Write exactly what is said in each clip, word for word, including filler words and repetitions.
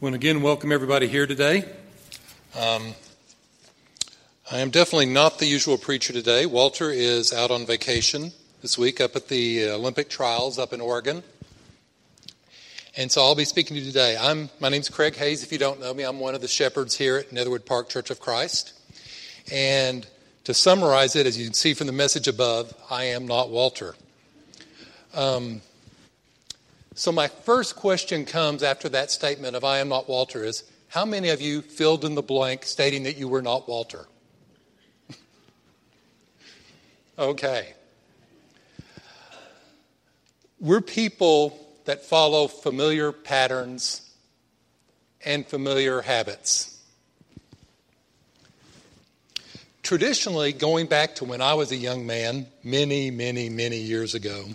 I want to again welcome everybody here today. Um, I am definitely not the usual preacher today. Walter is out on vacation this week up at the Olympic Trials up in Oregon. And so I'll be speaking to you today. I'm, my name's Craig Hayes. If you don't know me, I'm one of the shepherds here at Netherwood Park Church of Christ. And to summarize it, as you can see from the message above, I am not Walter. Um, So my first question comes after that statement of I am not Walter is, how many of you filled in the blank stating that you were not Walter? Okay. We're people that follow familiar patterns and familiar habits. Traditionally, going back to when I was a young man, many, many, many years ago,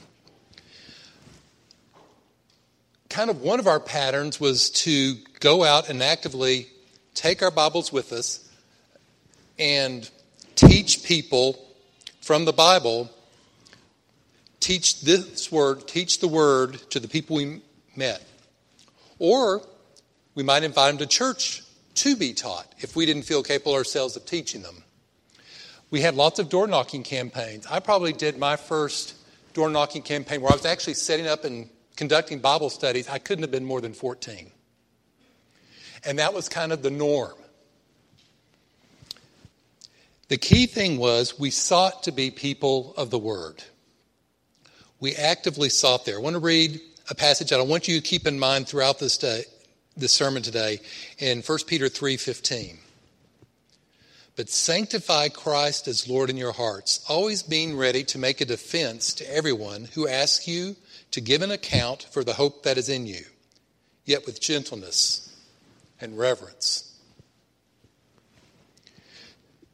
kind of one of our patterns was to go out and actively take our Bibles with us and teach people from the Bible, teach this word, teach the word to the people we met. Or we might invite them to church to be taught if we didn't feel capable ourselves of teaching them. We had lots of door knocking campaigns. I probably did my first door knocking campaign where I was actually setting up and conducting Bible studies. I couldn't have been more than fourteen. And that was kind of the norm. The key thing was we sought to be people of the Word. We actively sought there. I want to read a passage that I want you to keep in mind throughout this day, this sermon today in First Peter three fifteen. But sanctify Christ as Lord in your hearts, always being ready to make a defense to everyone who asks you to give an account for the hope that is in you, yet with gentleness and reverence.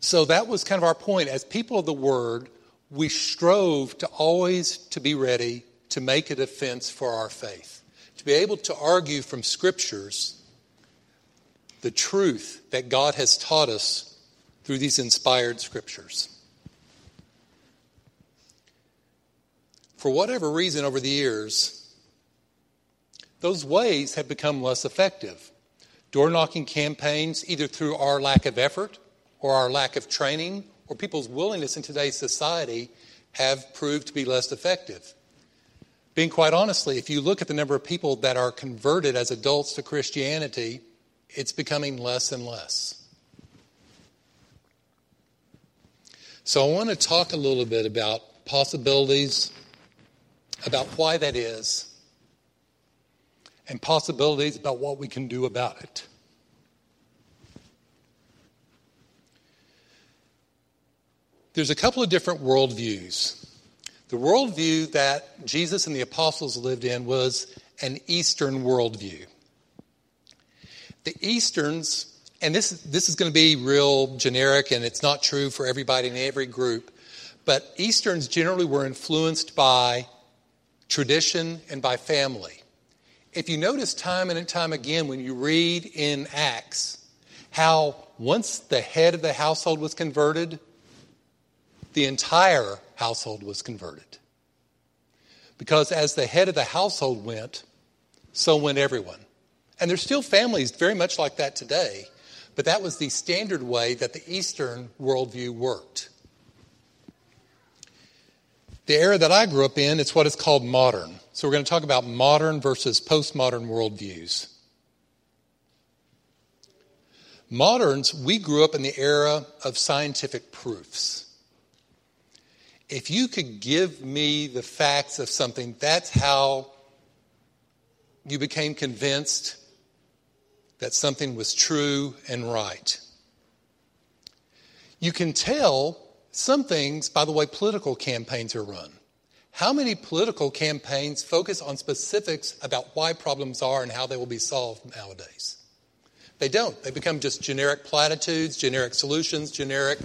So that was kind of our point. As people of the Word, we strove to always to be ready to make a defense for our faith, to be able to argue from Scriptures the truth that God has taught us through these inspired Scriptures. For whatever reason, over the years, those ways have become less effective. Door-knocking campaigns, either through our lack of effort or our lack of training or people's willingness in today's society, have proved to be less effective. Being quite honestly, if you look at the number of people that are converted as adults to Christianity, it's becoming less and less. So I want to talk a little bit about possibilities, about why that is, and possibilities about what we can do about it. There's a couple of different worldviews. The worldview that Jesus and the apostles lived in was an Eastern worldview. The Easterns, and this, this is going to be real generic, and it's not true for everybody in every group, but Easterns generally were influenced by tradition and by family. If you notice time and time again when you read in Acts how once the head of the household was converted, the entire household was converted. Because as the head of the household went, so went everyone. And there's still families very much like that today, but that was the standard way that the Eastern worldview worked. The era that I grew up in, it's what is called modern. So we're going to talk about modern versus postmodern worldviews. Moderns, we grew up in the era of scientific proofs. If you could give me the facts of something, that's how you became convinced that something was true and right. You can tell some things by the way political campaigns are run. How many political campaigns focus on specifics about why problems are and how they will be solved nowadays? They don't. They become just generic platitudes, generic solutions, generic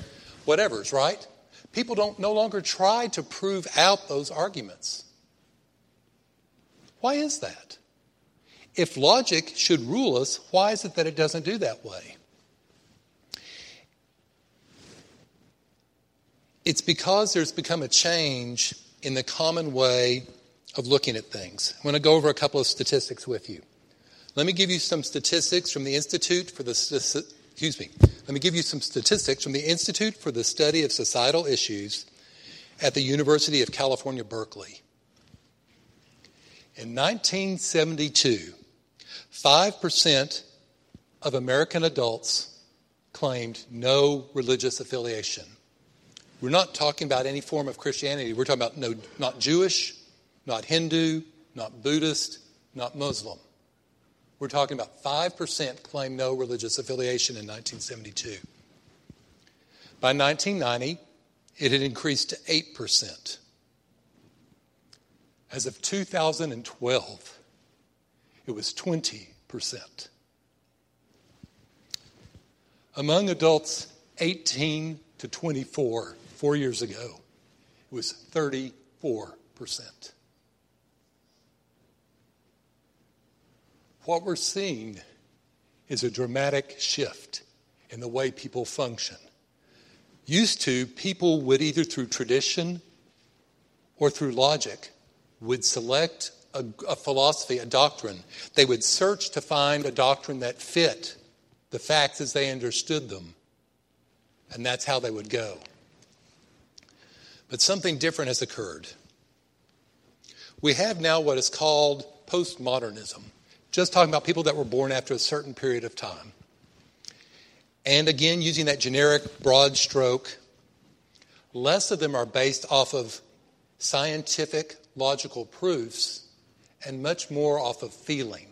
whatevers, right? People don't no longer try to prove out those arguments. Why is that? If logic should rule us, why is it that it doesn't do that way? It's because there's become a change in the common way of looking at things. I'm going to go over a couple of statistics with you. Let me give you some statistics from the Institute for the excuse me. Let me give you some statistics from the Institute for the Study of Societal Issues at the University of California, Berkeley. In nineteen seventy-two, five percent of American adults claimed no religious affiliation. We're not talking about any form of Christianity. We're talking about no, not Jewish, not Hindu, not Buddhist, not Muslim. We're talking about five percent claim no religious affiliation in nineteen seventy-two. By nineteen ninety, it had increased to eight percent. As of two thousand twelve, it was twenty percent. Among adults eighteen to twenty-four, four years ago, it was thirty-four percent. What we're seeing is a dramatic shift in the way people function. Used to, people would either through tradition or through logic would select a, a philosophy, a doctrine. They would search to find a doctrine that fit the facts as they understood them. And that's how they would go. But something different has occurred. We have now what is called postmodernism. Just talking about people that were born after a certain period of time. And again, using that generic broad stroke, less of them are based off of scientific, logical proofs and much more off of feeling.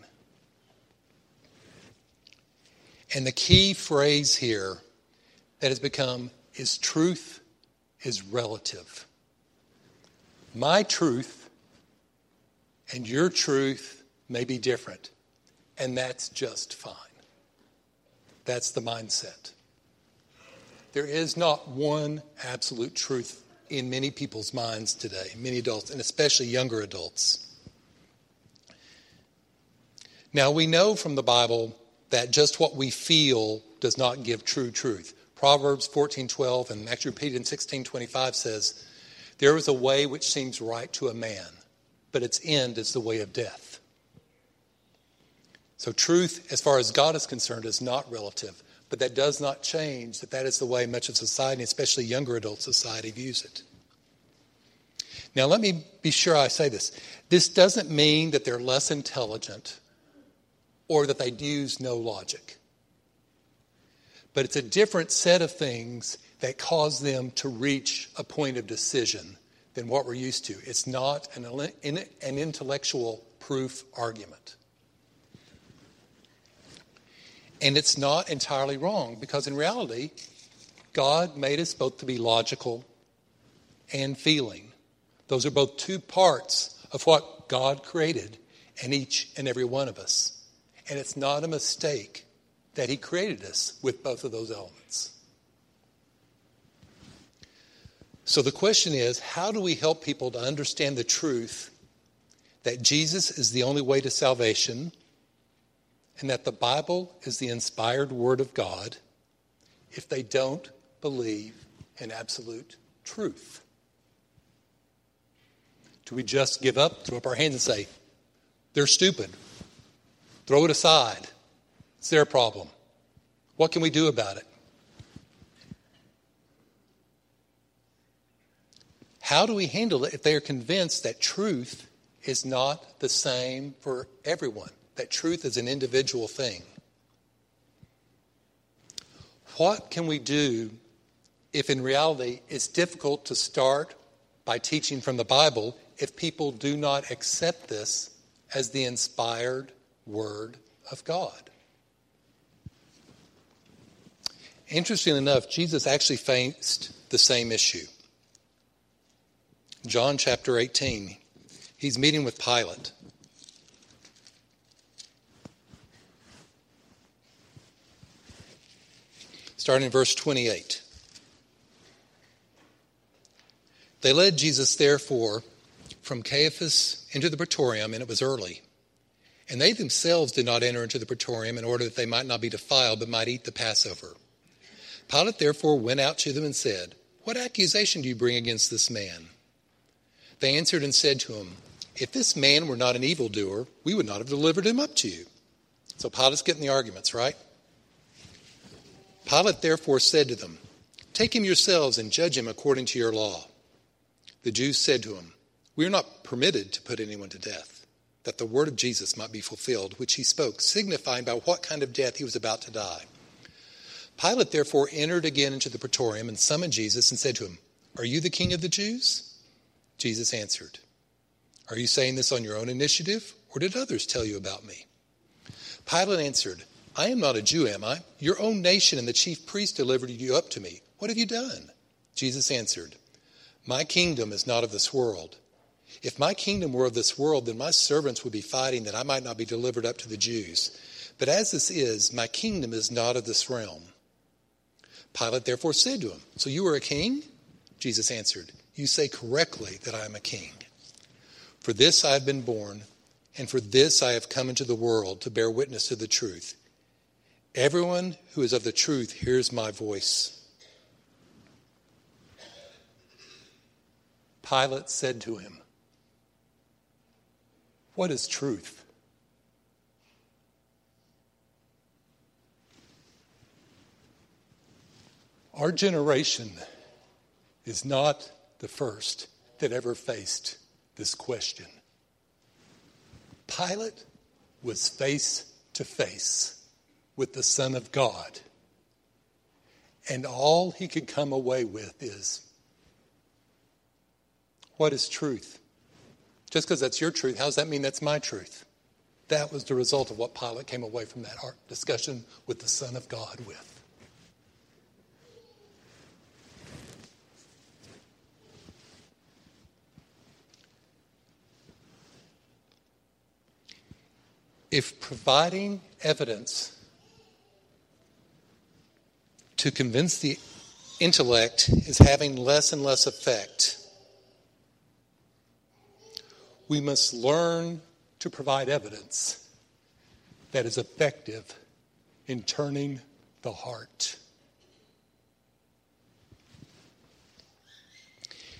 And the key phrase here that has become is truth is relative. My truth and your truth may be different. And that's just fine. That's the mindset. There is not one absolute truth in many people's minds today, many adults, and especially younger adults. Now, we know from the Bible that just what we feel does not give true truth. Proverbs fourteen twelve, and actually repeated in sixteen twenty-five, says, "There is a way which seems right to a man, but its end is the way of death." So truth, as far as God is concerned, is not relative. But that does not change that that is the way much of society, especially younger adult society, views it. Now, let me be sure I say this. This doesn't mean that they're less intelligent or that they use no logic. But it's a different set of things that cause them to reach a point of decision than what we're used to. It's not an, an intellectual proof argument. And it's not entirely wrong, because in reality, God made us both to be logical and feeling. Those are both two parts of what God created in each and every one of us. And it's not a mistake that he created us with both of those elements. So the question is, how do we help people to understand the truth that Jesus is the only way to salvation, and that the Bible is the inspired word of God, if they don't believe in absolute truth? Do we just give up, throw up our hands and say, they're stupid, throw it aside, it's their problem? What can we do about it? How do we handle it if they are convinced that truth is not the same for everyone? That truth is an individual thing. What can we do if in reality it's difficult to start by teaching from the Bible if people do not accept this as the inspired word of God? Interestingly enough, Jesus actually faced the same issue. John chapter eighteen, he's meeting with Pilate. Starting in verse twenty-eight. They led Jesus, therefore, from Caiaphas into the praetorium, and it was early. And they themselves did not enter into the praetorium in order that they might not be defiled, but might eat the Passover. Pilate, therefore, went out to them and said, "What accusation do you bring against this man?" They answered and said to him, "If this man were not an evildoer, we would not have delivered him up to you. So Pilate's getting the arguments, right? Pilate therefore said to them, "Take him yourselves and judge him according to your law." The Jews said to him, "We are not permitted to put anyone to death, that the word of Jesus might be fulfilled, which he spoke, signifying by what kind of death he was about to die." Pilate therefore entered again into the praetorium and summoned Jesus and said to him, "Are you the king of the Jews?" Jesus answered, "Are you saying this on your own initiative, or did others tell you about me?" Pilate answered, "I am not a Jew, am I? Your own nation and the chief priests delivered you up to me. What have you done?" Jesus answered, "My kingdom is not of this world. If my kingdom were of this world, then my servants would be fighting that I might not be delivered up to the Jews. But as this is, my kingdom is not of this realm." Pilate therefore said to him, "So you are a king?" Jesus answered, "You say correctly that I am a king. For this I have been born, and for this I have come into the world, to bear witness to the truth. Everyone who is of the truth hears my voice." Pilate said to him, "What is truth?" Our generation is not the first that ever faced this question. Pilate was face to face with the Son of God, and all he could come away with is, what is truth? Just because that's your truth, how does that mean that's my truth? That was the result of what Pilate came away from that discussion with the Son of God with. If providing evidence to convince the intellect is having less and less effect, we must learn to provide evidence that is effective in turning the heart.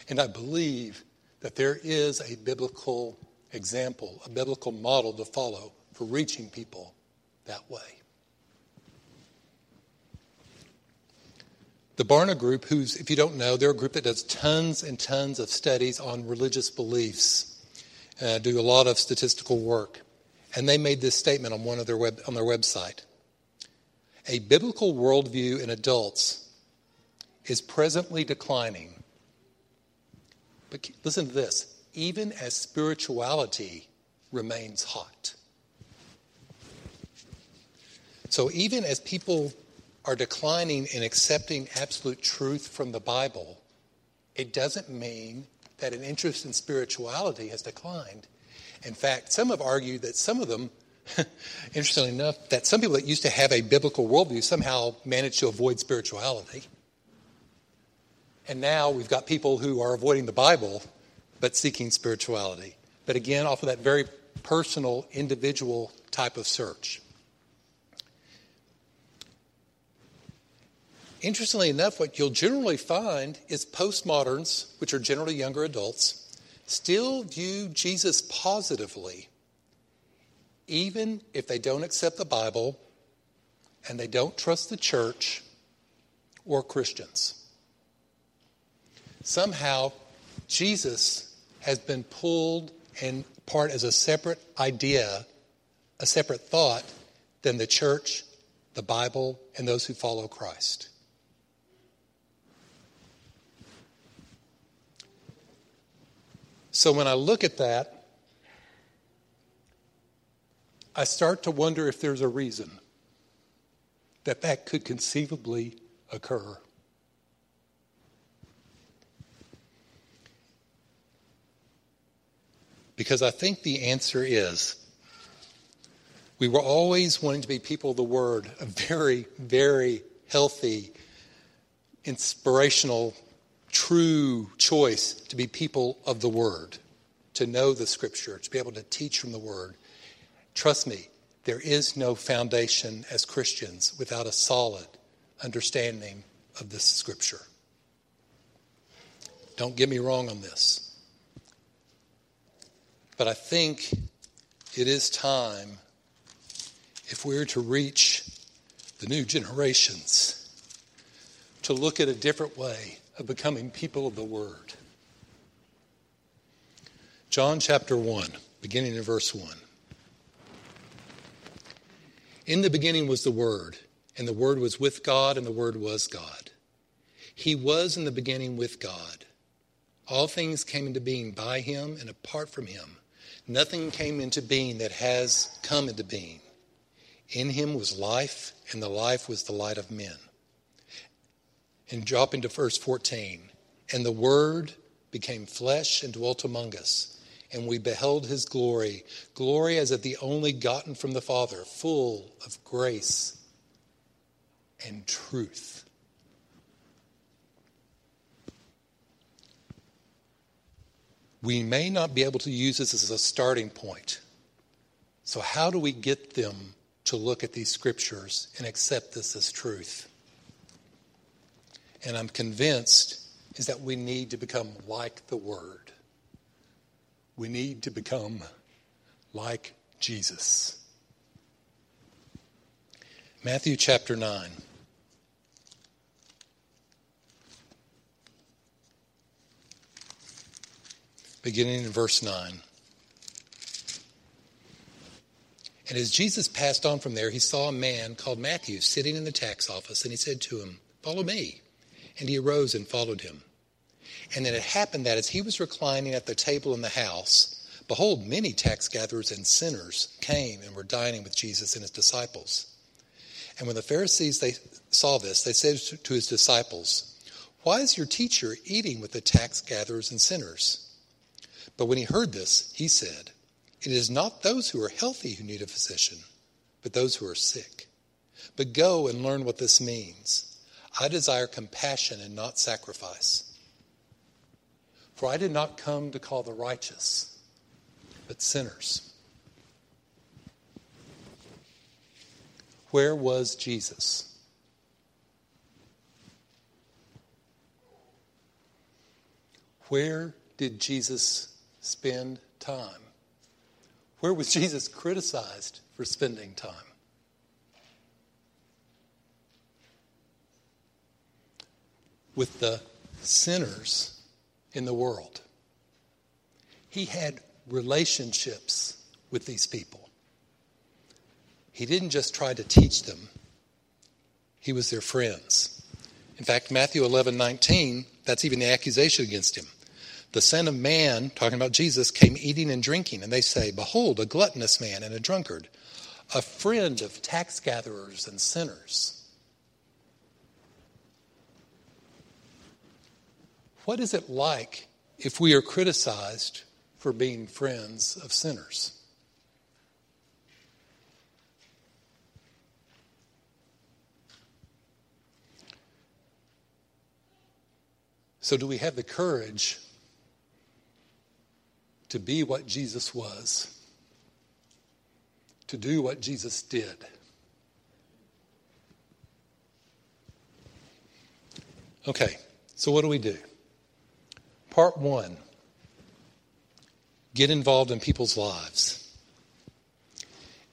And I believe that there is a biblical example, a biblical model to follow for reaching people that way. The Barna Group, who's, if you don't know, they're a group that does tons and tons of studies on religious beliefs, uh, do a lot of statistical work. And they made this statement on one of their web, on their website. A biblical worldview in adults is presently declining. But listen to this, even as spirituality remains hot. So even as people are declining in accepting absolute truth from the Bible, it doesn't mean that an interest in spirituality has declined. In fact, some have argued that some of them, interestingly enough, that some people that used to have a biblical worldview somehow managed to avoid spirituality. And now we've got people who are avoiding the Bible but seeking spirituality. But again, off of that very personal, individual type of search. Interestingly enough, what you'll generally find is postmoderns, which are generally younger adults, still view Jesus positively, even if they don't accept the Bible and they don't trust the church or Christians. Somehow, Jesus has been pulled in part as a separate idea, a separate thought than the church, the Bible, and those who follow Christ. So when I look at that, I start to wonder if there's a reason that that could conceivably occur. Because I think the answer is, we were always wanting to be people of the Word, a very, very healthy, inspirational, true choice to be people of the Word, to know the Scripture, to be able to teach from the Word. Trust me, there is no foundation as Christians without a solid understanding of this Scripture. Don't get me wrong on this. But I think it is time, if we are to reach the new generations, to look at a different way of becoming people of the Word. John chapter one, beginning in verse one. In the beginning was the Word, and the Word was with God, and the Word was God. He was in the beginning with God. All things came into being by Him, and apart from Him, nothing came into being that has come into being. In Him was life, and the life was the light of men. And drop into verse fourteen. And the Word became flesh and dwelt among us, and we beheld His glory, glory as of the only begotten from the Father, full of grace and truth. We may not be able to use this as a starting point. So how do we get them to look at these scriptures and accept this as truth? And I'm convinced is that we need to become like the Word. We need to become like Jesus. Matthew chapter nine. Beginning in verse nine. And as Jesus passed on from there, he saw a man called Matthew sitting in the tax office, and he said to him, "Follow me." And he arose and followed him. And then it happened that as he was reclining at the table in the house, behold, many tax gatherers and sinners came and were dining with Jesus and his disciples. And when the Pharisees they saw this, they said to his disciples, "Why is your teacher eating with the tax gatherers and sinners?" But when he heard this, he said, "It is not those who are healthy who need a physician, but those who are sick. But go and learn what this means. I desire compassion and not sacrifice. For I did not come to call the righteous, but sinners." Where was Jesus? Where did Jesus spend time? Where was Jesus criticized for spending time? With the sinners in the world. He had relationships with these people. He didn't just try to teach them. He was their friends. In fact, Matthew eleven nineteen, that's even the accusation against him. The Son of Man, talking about Jesus, came eating and drinking, and they say, "Behold, a gluttonous man and a drunkard, a friend of tax gatherers and sinners." What is it like if we are criticized for being friends of sinners? So do we have the courage to be what Jesus was, to do what Jesus did? Okay, so what do we do? Part one, get involved in people's lives.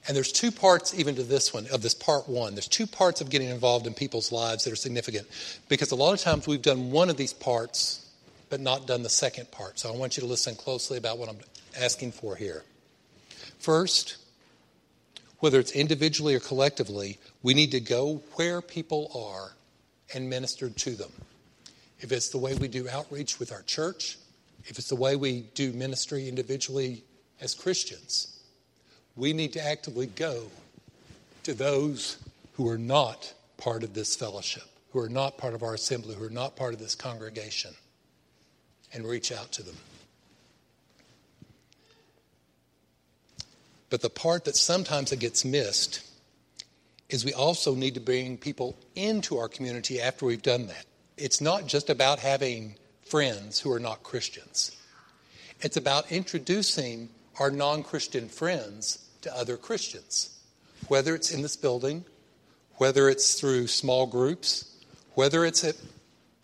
And there's two parts even to this one, of this part one. There's two parts of getting involved in people's lives that are significant, because a lot of times we've done one of these parts but not done the second part. So I want you to listen closely about what I'm asking for here. First, whether it's individually or collectively, we need to go where people are and minister to them. If it's the way we do outreach with our church, if it's the way we do ministry individually as Christians, we need to actively go to those who are not part of this fellowship, who are not part of our assembly, who are not part of this congregation, and reach out to them. But the part that sometimes it gets missed is we also need to bring people into our community after we've done that. It's not just about having friends who are not Christians. It's about introducing our non-Christian friends to other Christians, whether it's in this building, whether it's through small groups, whether it's at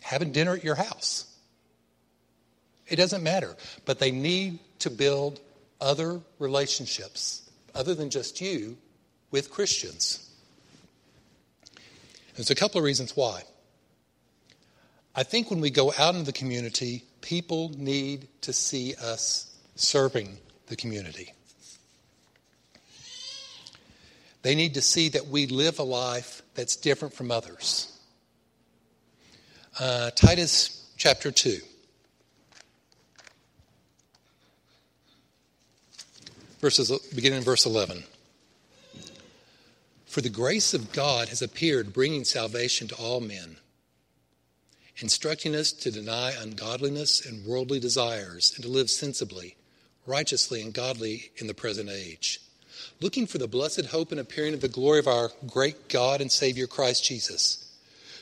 having dinner at your house. It doesn't matter, but they need to build other relationships other than just you with Christians. There's a couple of reasons why. I think when we go out into the community, people need to see us serving the community. They need to see that we live a life that's different from others. Uh, Titus chapter two. Verses, beginning in verse eleven. For the grace of God has appeared, bringing salvation to all men, instructing us to deny ungodliness and worldly desires and to live sensibly, righteously, and godly in the present age, looking for the blessed hope and appearing of the glory of our great God and Savior Christ Jesus,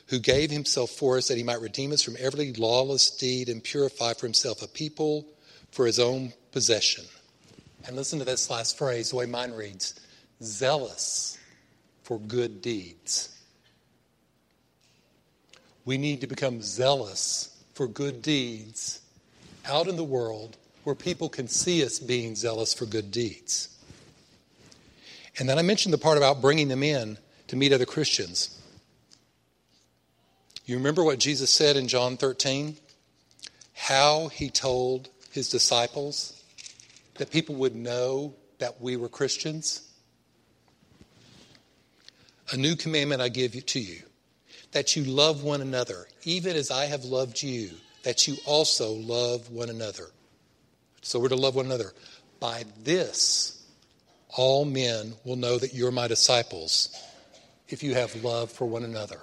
who gave himself for us that he might redeem us from every lawless deed and purify for himself a people for his own possession. And listen to this last phrase, the way mine reads, zealous for good deeds. We need to become zealous for good deeds out in the world where people can see us being zealous for good deeds. And then I mentioned the part about bringing them in to meet other Christians. You remember what Jesus said in John thirteen? How he told his disciples that people would know that we were Christians. A new commandment I give you to you, that you love one another, even as I have loved you, that you also love one another. So we're to love one another. By this, all men will know that you're my disciples, if you have love for one another.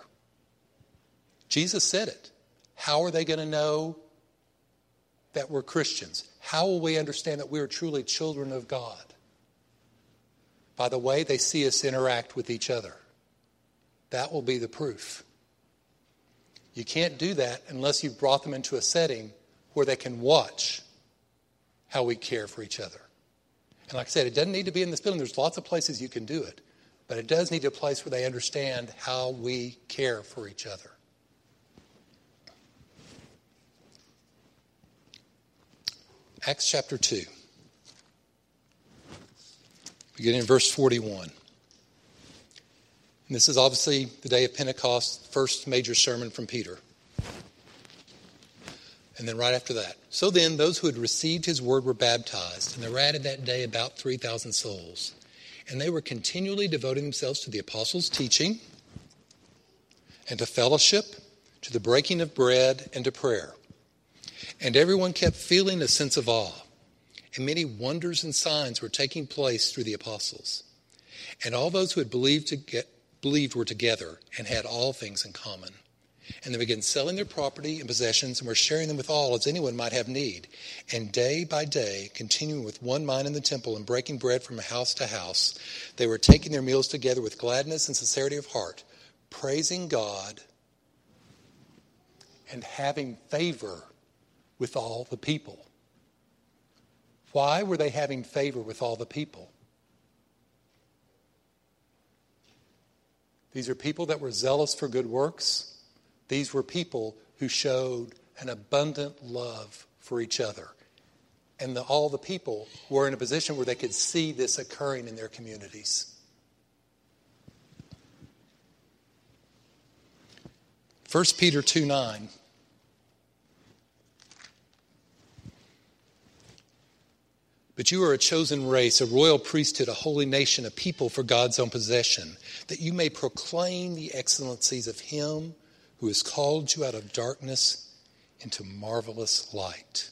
Jesus said it. How are they going to know that we're Christians? How will we understand that we are truly children of God? By the way they see us interact with each other. That will be the proof. You can't do that unless you've brought them into a setting where they can watch how we care for each other. And like I said, it doesn't need to be in this building. There's lots of places you can do it. But it does need a place where they understand how we care for each other. Acts chapter two, beginning in verse forty-one. And this is obviously the day of Pentecost, first major sermon from Peter. And then right after that. So then those who had received his word were baptized, and there were added that day about three thousand souls. And they were continually devoting themselves to the apostles' teaching and to fellowship, to the breaking of bread, and to prayer. And everyone kept feeling a sense of awe, and many wonders and signs were taking place through the apostles. And all those who had believed, to get, believed were together and had all things in common. And they began selling their property and possessions and were sharing them with all as anyone might have need. And day by day, continuing with one mind in the temple and breaking bread from house to house, they were taking their meals together with gladness and sincerity of heart, praising God and having favor with all the people. Why were they having favor with all the people? These are people that were zealous for good works. These were people who showed an abundant love for each other. And the, all the people were in a position where they could see this occurring in their communities. First Peter two nine. But you are a chosen race, a royal priesthood, a holy nation, a people for God's own possession, that you may proclaim the excellencies of him who has called you out of darkness into marvelous light.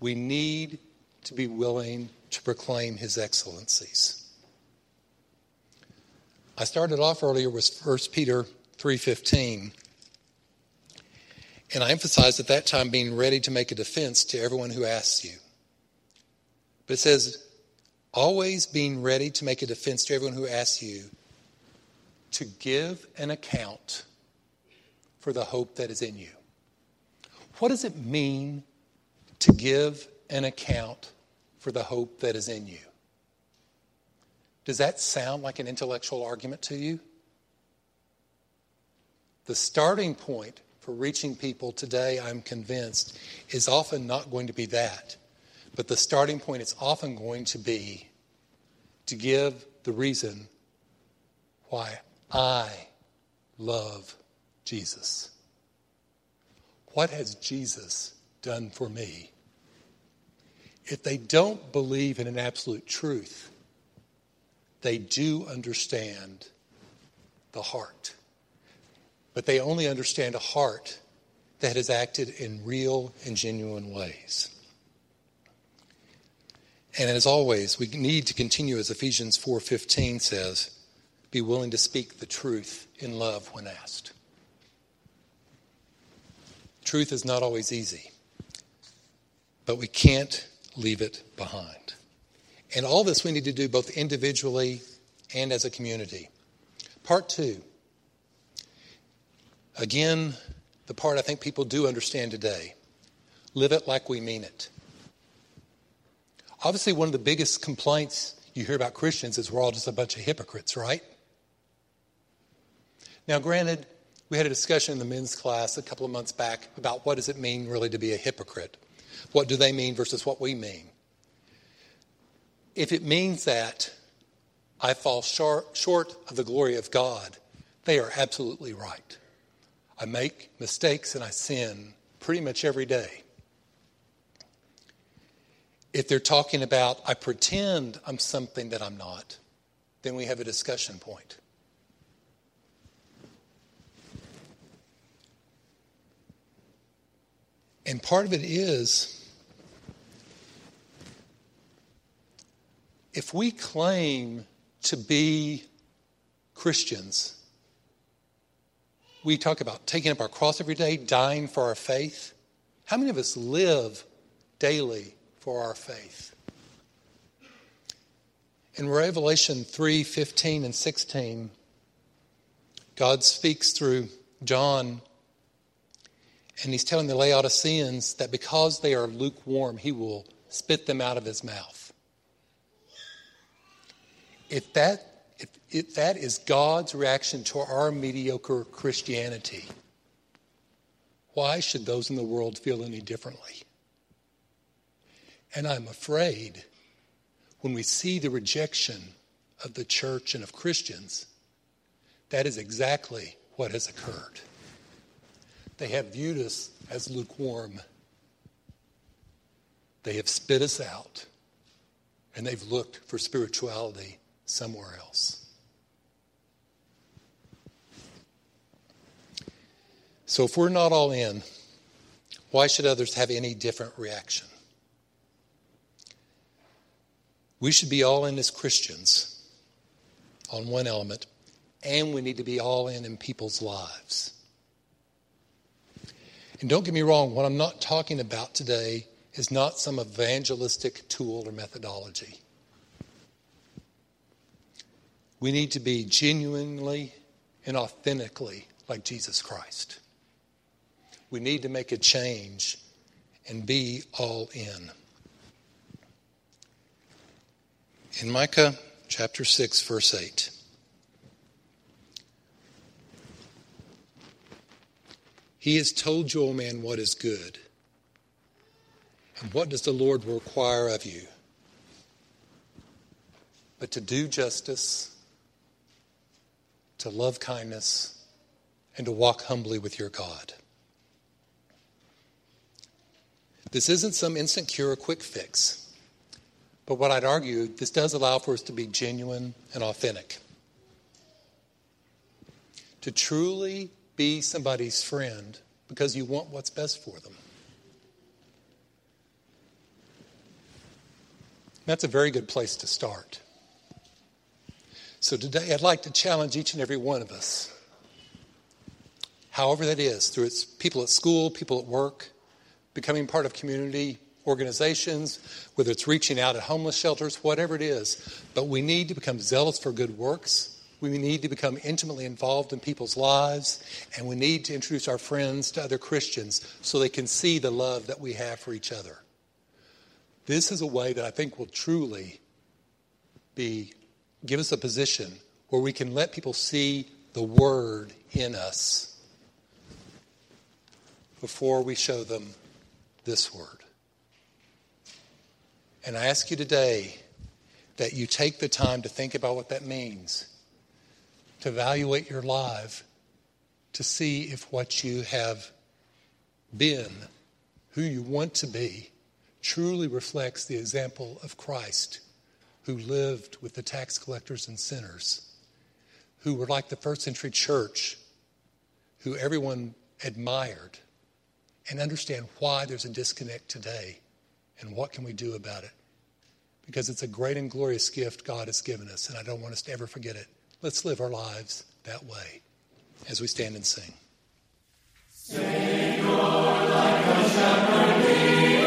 We need to be willing to proclaim his excellencies. I started off earlier with First Peter three fifteen. And I emphasized at that time being ready to make a defense to everyone who asks you. But it says, always being ready to make a defense to everyone who asks you to give an account for the hope that is in you. What does it mean to give an account for the hope that is in you? Does that sound like an intellectual argument to you? The starting point for reaching people today, I'm convinced, is often not going to be that. But the starting point is often going to be to give the reason why I love Jesus. What has Jesus done for me? If they don't believe in an absolute truth, they do understand the heart. But they only understand a heart that has acted in real and genuine ways. And as always, we need to continue, as Ephesians four fifteen says, be willing to speak the truth in love when asked. Truth is not always easy, but we can't leave it behind. And all this we need to do both individually and as a community. Part two. Again, the part I think people do understand today. Live it like we mean it. Obviously, one of the biggest complaints you hear about Christians is we're all just a bunch of hypocrites, right? Now, granted, we had a discussion in the men's class a couple of months back about what does it mean really to be a hypocrite? What do they mean versus what we mean? If it means that I fall short, short of the glory of God, they are absolutely right. I make mistakes and I sin pretty much every day. If they're talking about, I pretend I'm something that I'm not, then we have a discussion point. And part of it is, if we claim to be Christians, we talk about taking up our cross every day, dying for our faith. How many of us live daily for our faith? In Revelation three fifteen and sixteen, God speaks through John, and he's telling the Laodiceans that because they are lukewarm, he will spit them out of his mouth. If that if, if that is God's reaction to our mediocre Christianity, why should those in the world feel any differently? And I'm afraid when we see the rejection of the church and of Christians, that is exactly what has occurred. They have viewed us as lukewarm. They have spit us out, and they've looked for spirituality somewhere else. So if we're not all in, why should others have any different reaction? We should be all in as Christians on one element, and we need to be all in in people's lives. And don't get me wrong, what I'm not talking about today is not some evangelistic tool or methodology. We need to be genuinely and authentically like Jesus Christ. We need to make a change and be all in. In Micah chapter six, verse eight, he has told you, O man, what is good. And what does the Lord require of you? But to do justice, to love kindness, and to walk humbly with your God. This isn't some instant cure or quick fix. But what I'd argue, this does allow for us to be genuine and authentic. To truly be somebody's friend because you want what's best for them. That's a very good place to start. So today I'd like to challenge each and every one of us, however that is, through its people at school, people at work, becoming part of community organizations, whether it's reaching out at homeless shelters, whatever it is. But we need to become zealous for good works. We need to become intimately involved in people's lives, and we need to introduce our friends to other Christians so they can see the love that we have for each other. This is a way that I think will truly be, give us a position where we can let people see the Word in us before we show them this Word. And I ask you today, that you take the time to think about what that means, to evaluate your life, to see if what you have been, who you want to be, truly reflects the example of Christ, who lived with the tax collectors and sinners, who were like the first century church, who everyone admired, and understand why there's a disconnect today and what can we do about it. Because it's a great and glorious gift God has given us, and I don't want us to ever forget it. Let's live our lives that way as we stand and sing. Sing, Lord, like a shepherd leader.